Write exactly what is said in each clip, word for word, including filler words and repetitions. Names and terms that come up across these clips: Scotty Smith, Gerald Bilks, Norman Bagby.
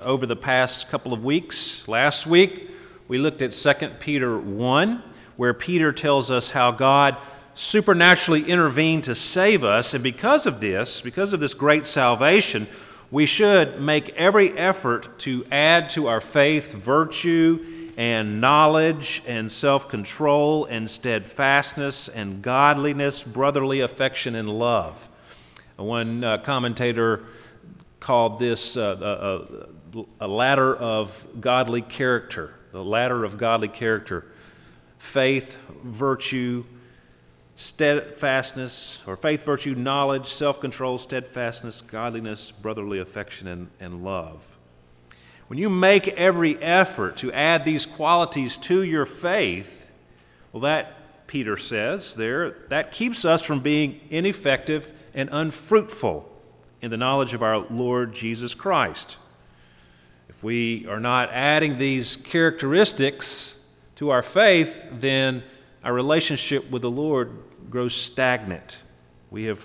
over the past couple of weeks. Last week, we looked at Second Peter one, where Peter tells us how God supernaturally intervened to save us, and because of this, because of this great salvation, we should make every effort to add to our faith virtue and knowledge and self-control and steadfastness and godliness, brotherly affection and love. One uh, commentator called this uh, a, a ladder of godly character, the ladder of godly character. Faith, virtue, steadfastness, or faith, virtue, knowledge, self-control, steadfastness, godliness, brotherly affection, and, and love. When you make every effort to add these qualities to your faith, well, that, Peter says there, that keeps us from being ineffective and unfruitful in the knowledge of our Lord Jesus Christ. If we are not adding these characteristics to our faith, then our relationship with the Lord grows stagnant. We have,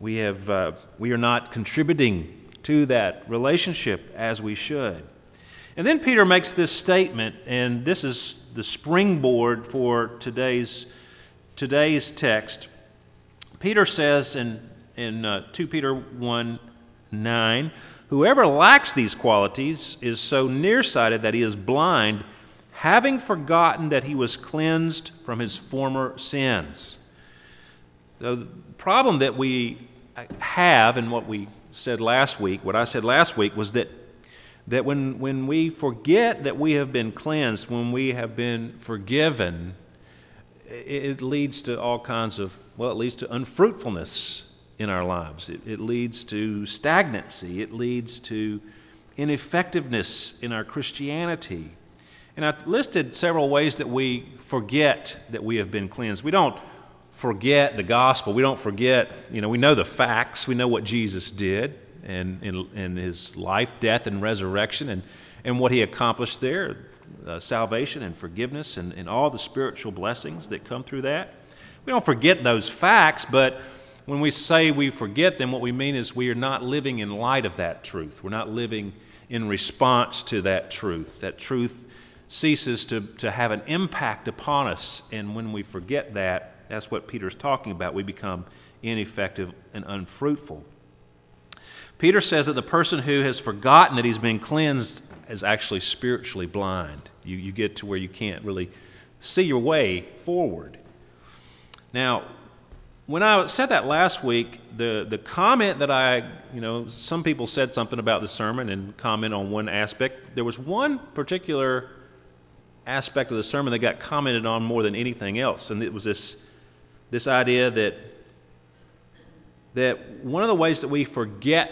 we have, uh, we are not contributing to that relationship as we should. And then Peter makes this statement, and this is the springboard for today's today's text. Peter says in, in uh, Second Peter one nine, whoever lacks these qualities is so nearsighted that he is blind, having forgotten that he was cleansed from his former sins. The problem that we have, and what we said last week, what I said last week, was that that when, when we forget that we have been cleansed, when we have been forgiven, it, it leads to all kinds of, well, it leads to unfruitfulness in our lives. It, it leads to stagnancy. It leads to ineffectiveness in our Christianity. And I've listed several ways that we forget that we have been cleansed. We don't forget the gospel. We don't forget, you know, we know the facts. We know what Jesus did and in, in his life, death, and resurrection, and, and what he accomplished there, uh, salvation and forgiveness and, and all the spiritual blessings that come through that. We don't forget those facts, but when we say we forget them, what we mean is we are not living in light of that truth. We're not living in response to that truth. That truth ceases to, to have an impact upon us, and when we forget that, that's what Peter's talking about. We become ineffective and unfruitful. Peter says that the person who has forgotten that he's been cleansed is actually spiritually blind. You, you get to where you can't really see your way forward. Now, when I said that last week, the, the comment that I, you know, some people said something about the sermon and comment on one aspect. There was one particular aspect of the sermon that got commented on more than anything else, and it was this this idea that that one of the ways that we forget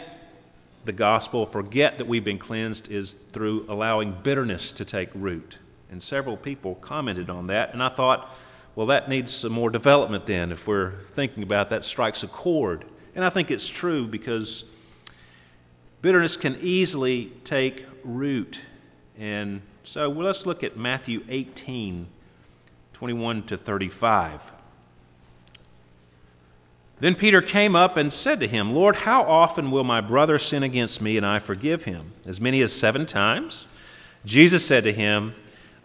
the gospel, forget that we've been cleansed, is through allowing bitterness to take root. And several people commented on that, and I thought, well, that needs some more development then. If we're thinking about that, strikes a chord. And I think it's true, because bitterness can easily take root. And so well, let's look at Matthew eighteen, twenty-one to thirty-five. Then Peter came up and said to him, Lord, how often will my brother sin against me and I forgive him? As many as seven times? Jesus said to him,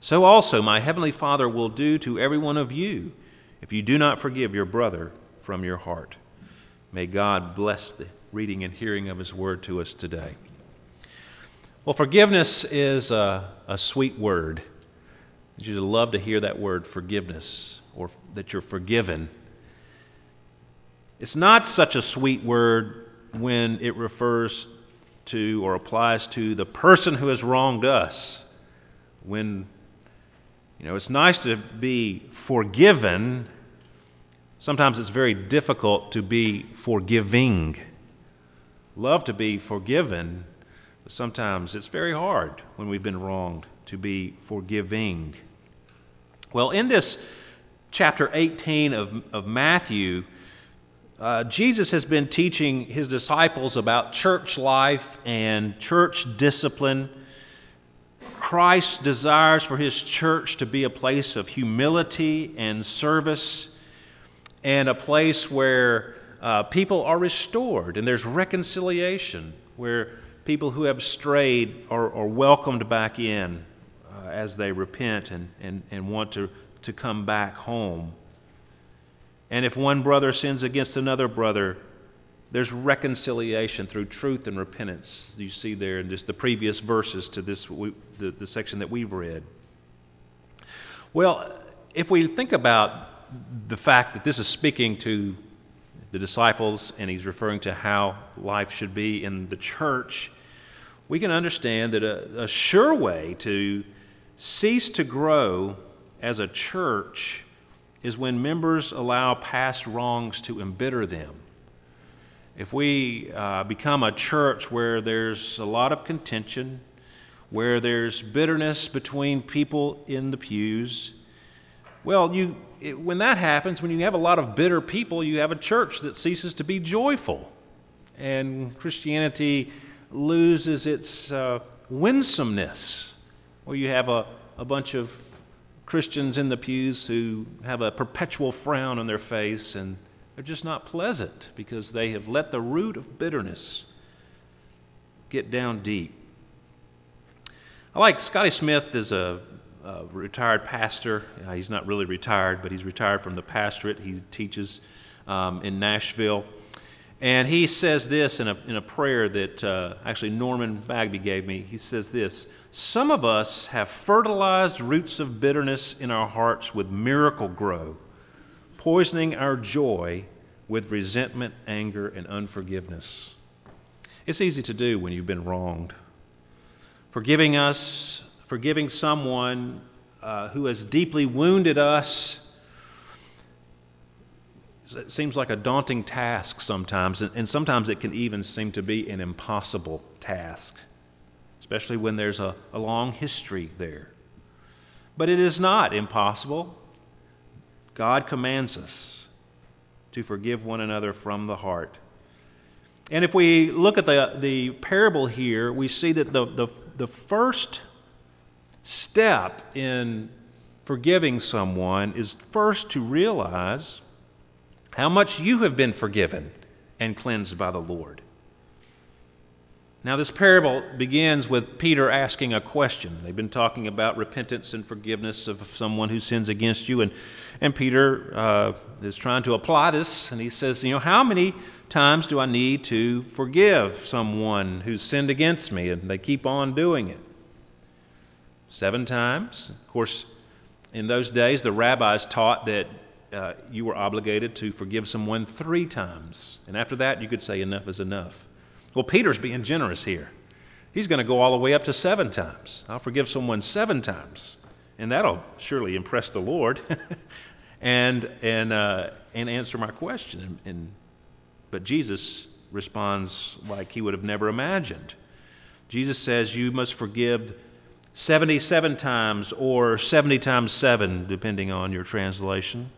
So also my heavenly Father will do to every one of you if you do not forgive your brother from your heart." May God bless the reading and hearing of his word to us today. Well, forgiveness is a, a sweet word. You'd love to hear that word, forgiveness, or that you're forgiven. It's not such a sweet word when it refers to or applies to the person who has wronged us. When, you know, it's nice to be forgiven. Sometimes it's very difficult to be forgiving. Love to be forgiven, but sometimes it's very hard when we've been wronged to be forgiving. Well, in this chapter eighteen of, of Matthew, uh, Jesus has been teaching his disciples about church life and church discipline. Christ desires for his church to be a place of humility and service, and a place where uh, people are restored and there's reconciliation, where people who have strayed are, are welcomed back in uh, as they repent and, and, and want to, to come back home. And if one brother sins against another brother, there's reconciliation through truth and repentance. You see there in just the previous verses to this we, the, the section that we've read. Well, if we think about the fact that this is speaking to the disciples and he's referring to how life should be in the church, we can understand that a, a sure way to cease to grow as a church is when members allow past wrongs to embitter them. If we uh, become a church where there's a lot of contention, where there's bitterness between people in the pews, well, you it, when that happens, when you have a lot of bitter people, you have a church that ceases to be joyful. And Christianity loses its uh, winsomeness, where you have a, a bunch of Christians in the pews who have a perpetual frown on their face, and they're just not pleasant because they have let the root of bitterness get down deep. I like Scotty Smith as a Uh, retired pastor. Uh, he's not really retired, but he's retired from the pastorate. He teaches um, in Nashville. And he says this in a, in a prayer that uh, actually Norman Bagby gave me. He says this: "Some of us have fertilized roots of bitterness in our hearts with miracle grow, poisoning our joy with resentment, anger, and unforgiveness." It's easy to do when you've been wronged. Forgiving us Forgiving someone uh, who has deeply wounded us, it seems like a daunting task sometimes, and, and sometimes it can even seem to be an impossible task, especially when there's a, a long history there. But it is not impossible. God commands us to forgive one another from the heart. And if we look at the, the parable here, we see that the, the, the first step in forgiving someone is first to realize how much you have been forgiven and cleansed by the Lord. Now, this parable begins with Peter asking a question. They've been talking about repentance and forgiveness of someone who sins against you, and, and Peter uh, is trying to apply this, and he says, you know, how many times do I need to forgive someone who's sinned against me? And they keep on doing it. Seven times. Of course, in those days, the rabbis taught that uh, you were obligated to forgive someone three times. And after that, you could say enough is enough. Well, Peter's being generous here. He's going to go all the way up to seven times. I'll forgive someone seven times. And that'll surely impress the Lord and and uh, and answer my question. And, and but Jesus responds like he would have never imagined. Jesus says, you must forgive seventy-seven times or seventy times seven, depending on your translation.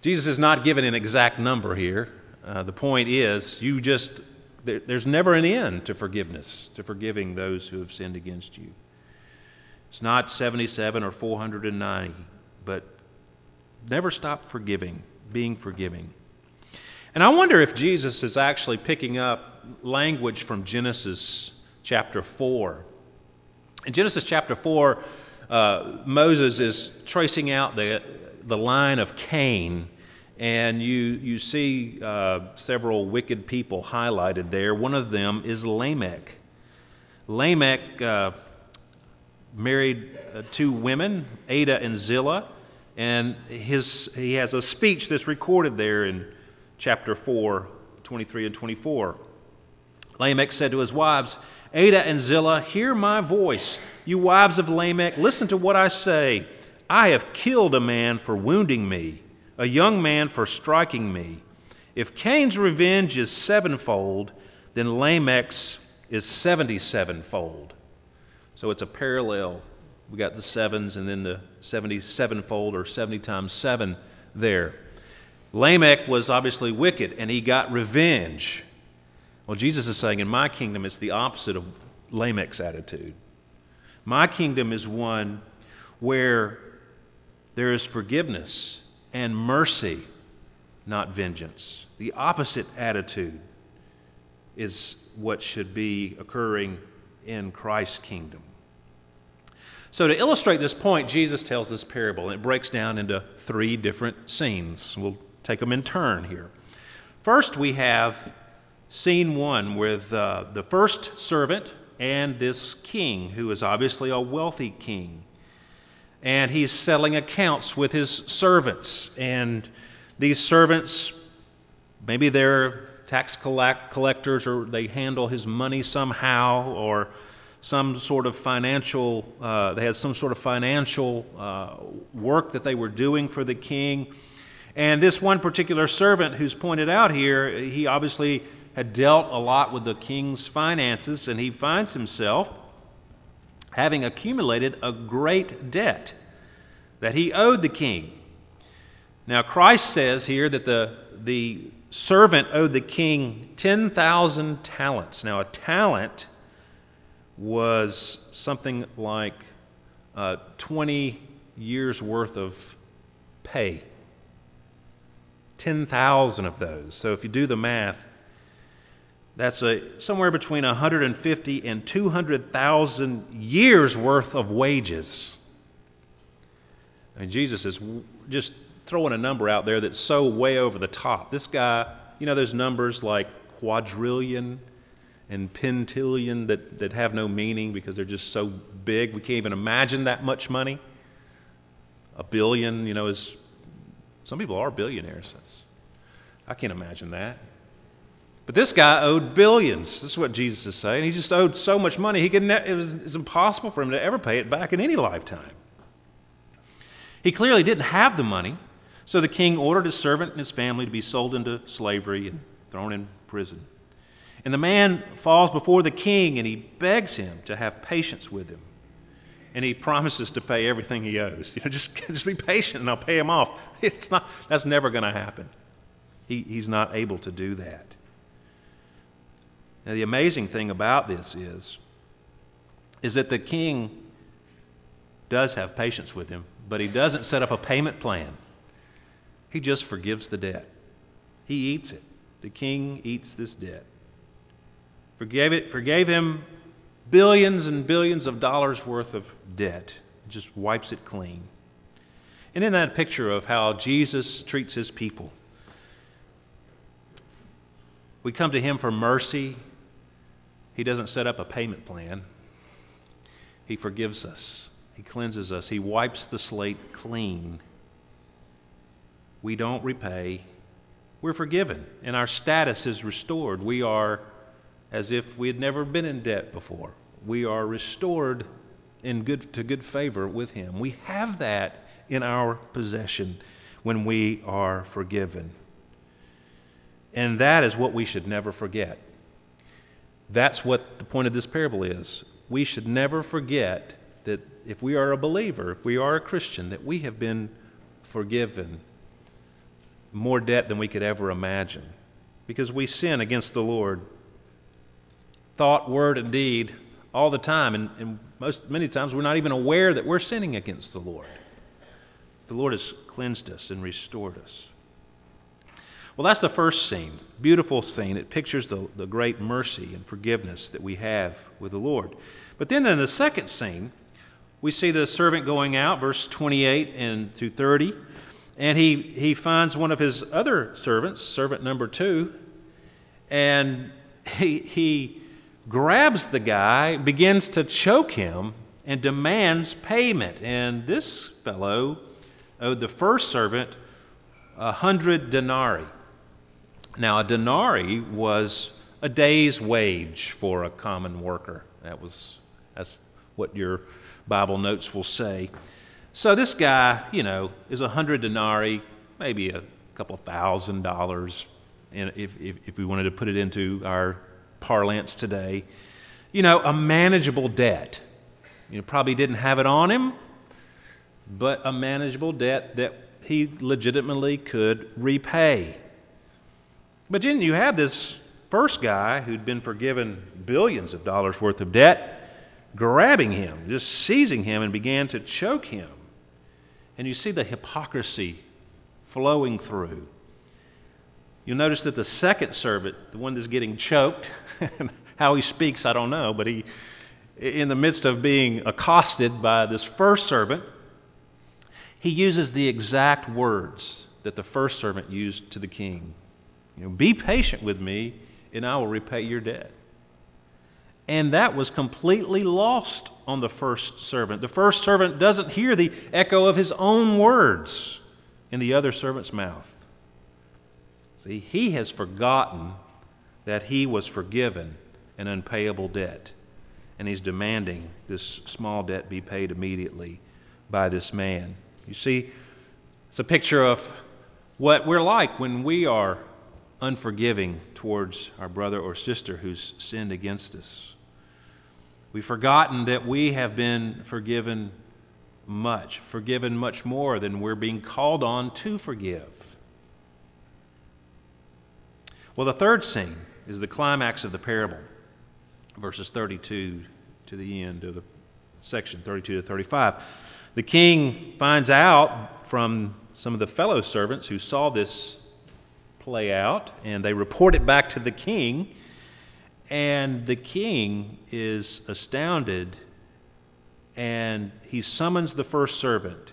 Jesus is not given an exact number here. Uh, the point is, you just there, there's never an end to forgiveness, to forgiving those who have sinned against you. It's not seventy-seven or four hundred ninety, but never stop forgiving, being forgiving. And I wonder if Jesus is actually picking up language from Genesis chapter four. In Genesis chapter four, uh, Moses is tracing out the the line of Cain, and you you see uh, several wicked people highlighted there. One of them is Lamech. Lamech uh, married uh, two women, Ada and Zillah, and his he has a speech that's recorded there in chapter four, twenty-three and twenty-four. Lamech said to his wives, "Ada and Zillah, hear my voice. You wives of Lamech, listen to what I say. I have killed a man for wounding me, a young man for striking me. If Cain's revenge is sevenfold, then Lamech's is seventy-sevenfold." So it's a parallel. We got the sevens and then the seventy-sevenfold, or seventy times seven there. Lamech was obviously wicked, and he got revenge. Well, Jesus is saying, in my kingdom, it's the opposite of Lamech's attitude. My kingdom is one where there is forgiveness and mercy, not vengeance. The opposite attitude is what should be occurring in Christ's kingdom. So to illustrate this point, Jesus tells this parable, and it breaks down into three different scenes. We'll take them in turn here. First, we have scene one with uh, the first servant and this king, who is obviously a wealthy king. And he's settling accounts with his servants. And these servants, maybe they're tax collect- collectors, or they handle his money somehow, or some sort of financial, uh, they had some sort of financial uh, work that they were doing for the king. And this one particular servant who's pointed out here, he obviously had dealt a lot with the king's finances, and he finds himself having accumulated a great debt that he owed the king. Now, Christ says here that the, the servant owed the king ten thousand talents. Now, a talent was something like uh, twenty years' worth of pay. ten thousand of those. So if you do the math, that's a, somewhere between one hundred fifty and two hundred thousand years' worth of wages. And Jesus is just throwing a number out there that's so way over the top. This guy, you know those numbers like quadrillion and pentillion that, that have no meaning because they're just so big, we can't even imagine that much money? A billion, you know, is... Some people are billionaires. That's, I can't imagine that. But this guy owed billions. This is what Jesus is saying. He just owed so much money, he could ne- it was, it was impossible for him to ever pay it back in any lifetime. He clearly didn't have the money, so the king ordered his servant and his family to be sold into slavery and thrown in prison. And the man falls before the king, and he begs him to have patience with him. And he promises to pay everything he owes. You know, just, just be patient, and I'll pay him off. It's not, that's never going to happen. He, he's not able to do that. Now, the amazing thing about this is, is that the king does have patience with him, but he doesn't set up a payment plan. He just forgives the debt. He eats it. The king eats this debt. Forgave it, forgave him billions and billions of dollars worth of debt. Just wipes it clean. And in that picture of how Jesus treats his people, we come to him for mercy. He doesn't set up a payment plan. He forgives us. He cleanses us. He wipes the slate clean. We don't repay. We're forgiven, and our status is restored. We are as if we had never been in debt before. We are restored in good, to good favor with him. We have that in our possession when we are forgiven. And that is what we should never forget. That's what the point of this parable is. We should never forget that if we are a believer, if we are a Christian, that we have been forgiven more debt than we could ever imagine, because we sin against the Lord thought, word, and deed all the time. And, and most many times we're not even aware that we're sinning against the Lord. The Lord has cleansed us and restored us. Well, that's the first scene. Beautiful scene. It pictures the, the great mercy and forgiveness that we have with the Lord. But then in the second scene, we see the servant going out, verse twenty-eight and through thirty, and he, he finds one of his other servants, servant number two, and he, he grabs the guy, begins to choke him, and demands payment. And this fellow owed the first servant a hundred denarii. Now, a denarii was a day's wage for a common worker. That was that's what your Bible notes will say. So this guy, you know, is a hundred denarii, maybe a couple thousand dollars, and if, if if we wanted to put it into our parlance today, you know, a manageable debt. You know, probably didn't have it on him, but a manageable debt that he legitimately could repay. But then you have this first guy who'd been forgiven billions of dollars worth of debt, grabbing him, just seizing him, and began to choke him. And you see the hypocrisy flowing through. You'll notice that the second servant, the one that's getting choked, how he speaks, I don't know, but he, in the midst of being accosted by this first servant, he uses the exact words that the first servant used to the king. You know, be patient with me, and I will repay your debt. And that was completely lost on the first servant. The first servant doesn't hear the echo of his own words in the other servant's mouth. See, he has forgotten that he was forgiven an unpayable debt, and he's demanding this small debt be paid immediately by this man. You see, it's a picture of what we're like when we are unforgiving towards our brother or sister who's sinned against us. We've forgotten that we have been forgiven much, forgiven much more than we're being called on to forgive. Well, the third scene is the climax of the parable, verses thirty-two to the end of the section, thirty-two to thirty-five. The king finds out from some of the fellow servants who saw this play out, and they report it back to the king, and the king is astounded, and he summons the first servant.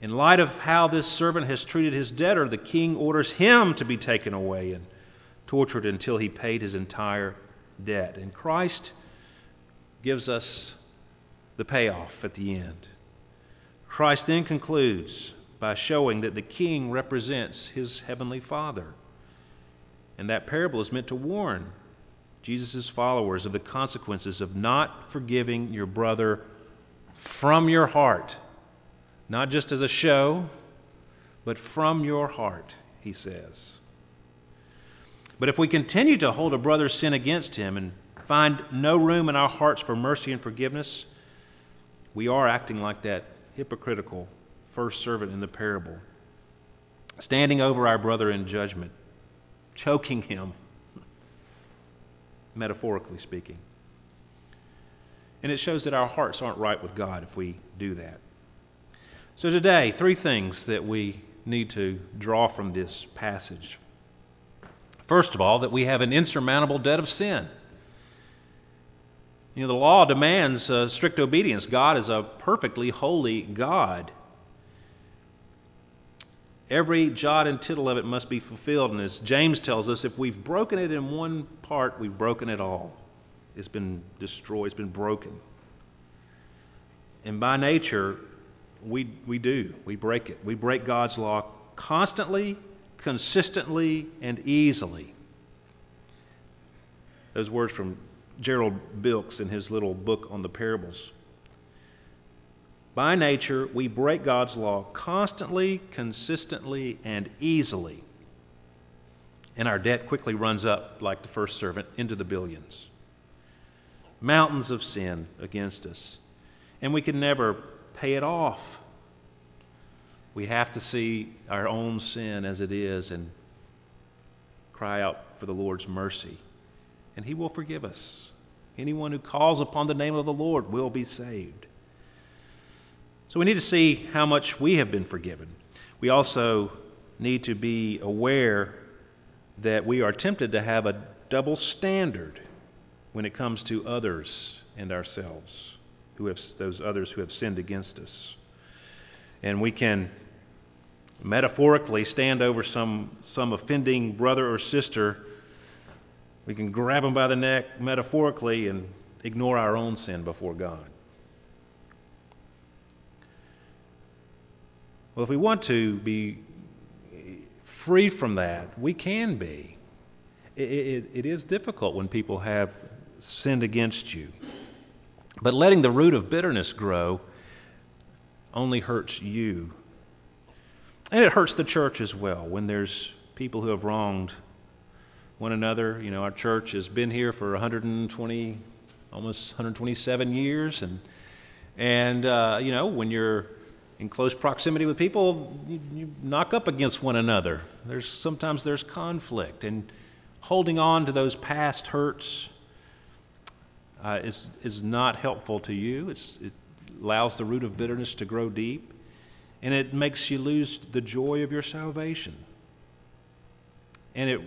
In light of how this servant has treated his debtor, the king orders him to be taken away and tortured until he paid his entire debt. And Christ gives us the payoff at the end. Christ then concludes by showing that the king represents his heavenly Father. And that parable is meant to warn Jesus' followers of the consequences of not forgiving your brother from your heart. Not just as a show, but from your heart, he says. But if we continue to hold a brother's sin against him and find no room in our hearts for mercy and forgiveness, we are acting like that hypocritical first servant in the parable, standing over our brother in judgment, choking him, metaphorically speaking. And it shows that our hearts aren't right with God if we do that. So today, three things that we need to draw from this passage. First of all, that we have an insurmountable debt of sin. You know, the law demands uh, strict obedience. God is a perfectly holy God. Every jot and tittle of it must be fulfilled. And as James tells us, if we've broken it in one part, we've broken it all. It's been destroyed. It's been broken. And by nature, we we do. We break it. We break God's law constantly, consistently, and easily. Those words from Gerald Bilks in his little book on the parables. By nature, we break God's law constantly, consistently, and easily. And our debt quickly runs up, like the first servant, into the billions. Mountains of sin against us. And we can never pay it off. We have to see our own sin as it is and cry out for the Lord's mercy and he will forgive us. Anyone who calls upon the name of the Lord will be saved. So we need to see how much we have been forgiven. We also need to be aware that we are tempted to have a double standard when it comes to others and ourselves, who have, those others who have sinned against us. And we can metaphorically stand over some, some offending brother or sister. We can grab them by the neck metaphorically and ignore our own sin before God. Well, if we want to be free from that, we can be. It, it, it is difficult when people have sinned against you. But letting the root of bitterness grow only hurts you. And it hurts the church as well when there's people who have wronged one another. You know, our church has been here for one hundred twenty, almost one hundred twenty-seven years. And, and uh, you know, when you're in close proximity with people, you, you knock up against one another. There's sometimes there's conflict. And holding on to those past hurts uh, is, is not helpful to you. It's, it allows the root of bitterness to grow deep. And it makes you lose the joy of your salvation. And it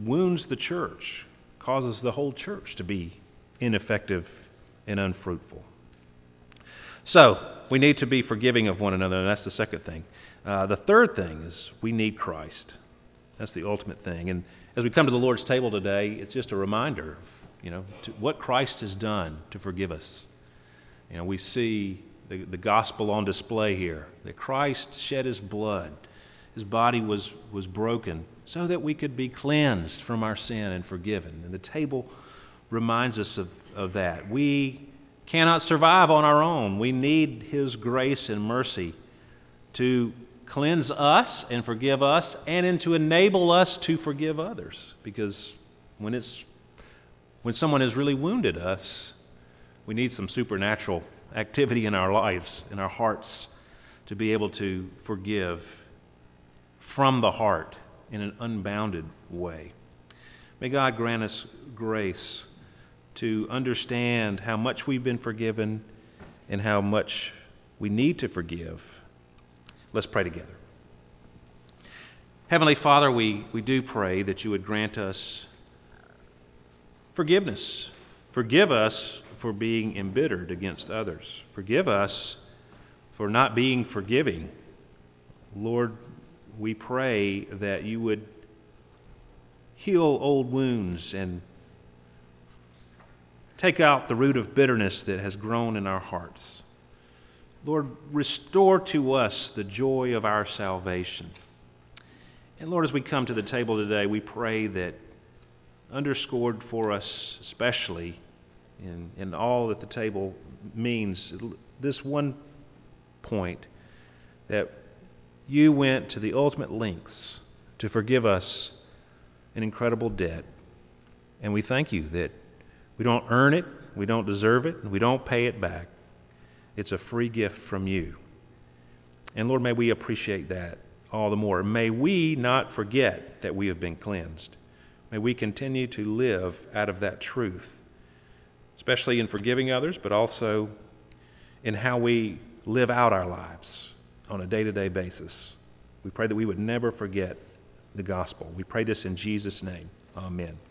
wounds the church, causes the whole church to be ineffective and unfruitful. So, we need to be forgiving of one another, and that's the second thing. Uh, the third thing is we need Christ. That's the ultimate thing. And as we come to the Lord's table today, it's just a reminder of, you know, to what Christ has done to forgive us. You know, we see The, the gospel on display here, that Christ shed his blood. His body was, was broken so that we could be cleansed from our sin and forgiven. And the table reminds us of, of that. We cannot survive on our own. We need his grace and mercy to cleanse us and forgive us, and, and to enable us to forgive others. Because when it's when someone has really wounded us, we need some supernatural activity in our lives, in our hearts, to be able to forgive from the heart in an unbounded way. May God grant us grace to understand how much we've been forgiven and how much we need to forgive. Let's pray together. Heavenly Father, we, we do pray that you would grant us forgiveness. Forgive us for being embittered against others. Forgive us for not being forgiving. Lord, we pray that you would heal old wounds and take out the root of bitterness that has grown in our hearts. Lord, restore to us the joy of our salvation. And Lord, as we come to the table today, we pray that underscored for us especially In, in all that the table means, this one point, that you went to the ultimate lengths to forgive us an incredible debt. And we thank you that we don't earn it, we don't deserve it, and we don't pay it back. It's a free gift from you. And Lord, may we appreciate that all the more. May we not forget that we have been cleansed. May we continue to live out of that truth, especially in forgiving others, but also in how we live out our lives on a day-to-day basis. We pray that we would never forget the gospel. We pray this in Jesus' name. Amen.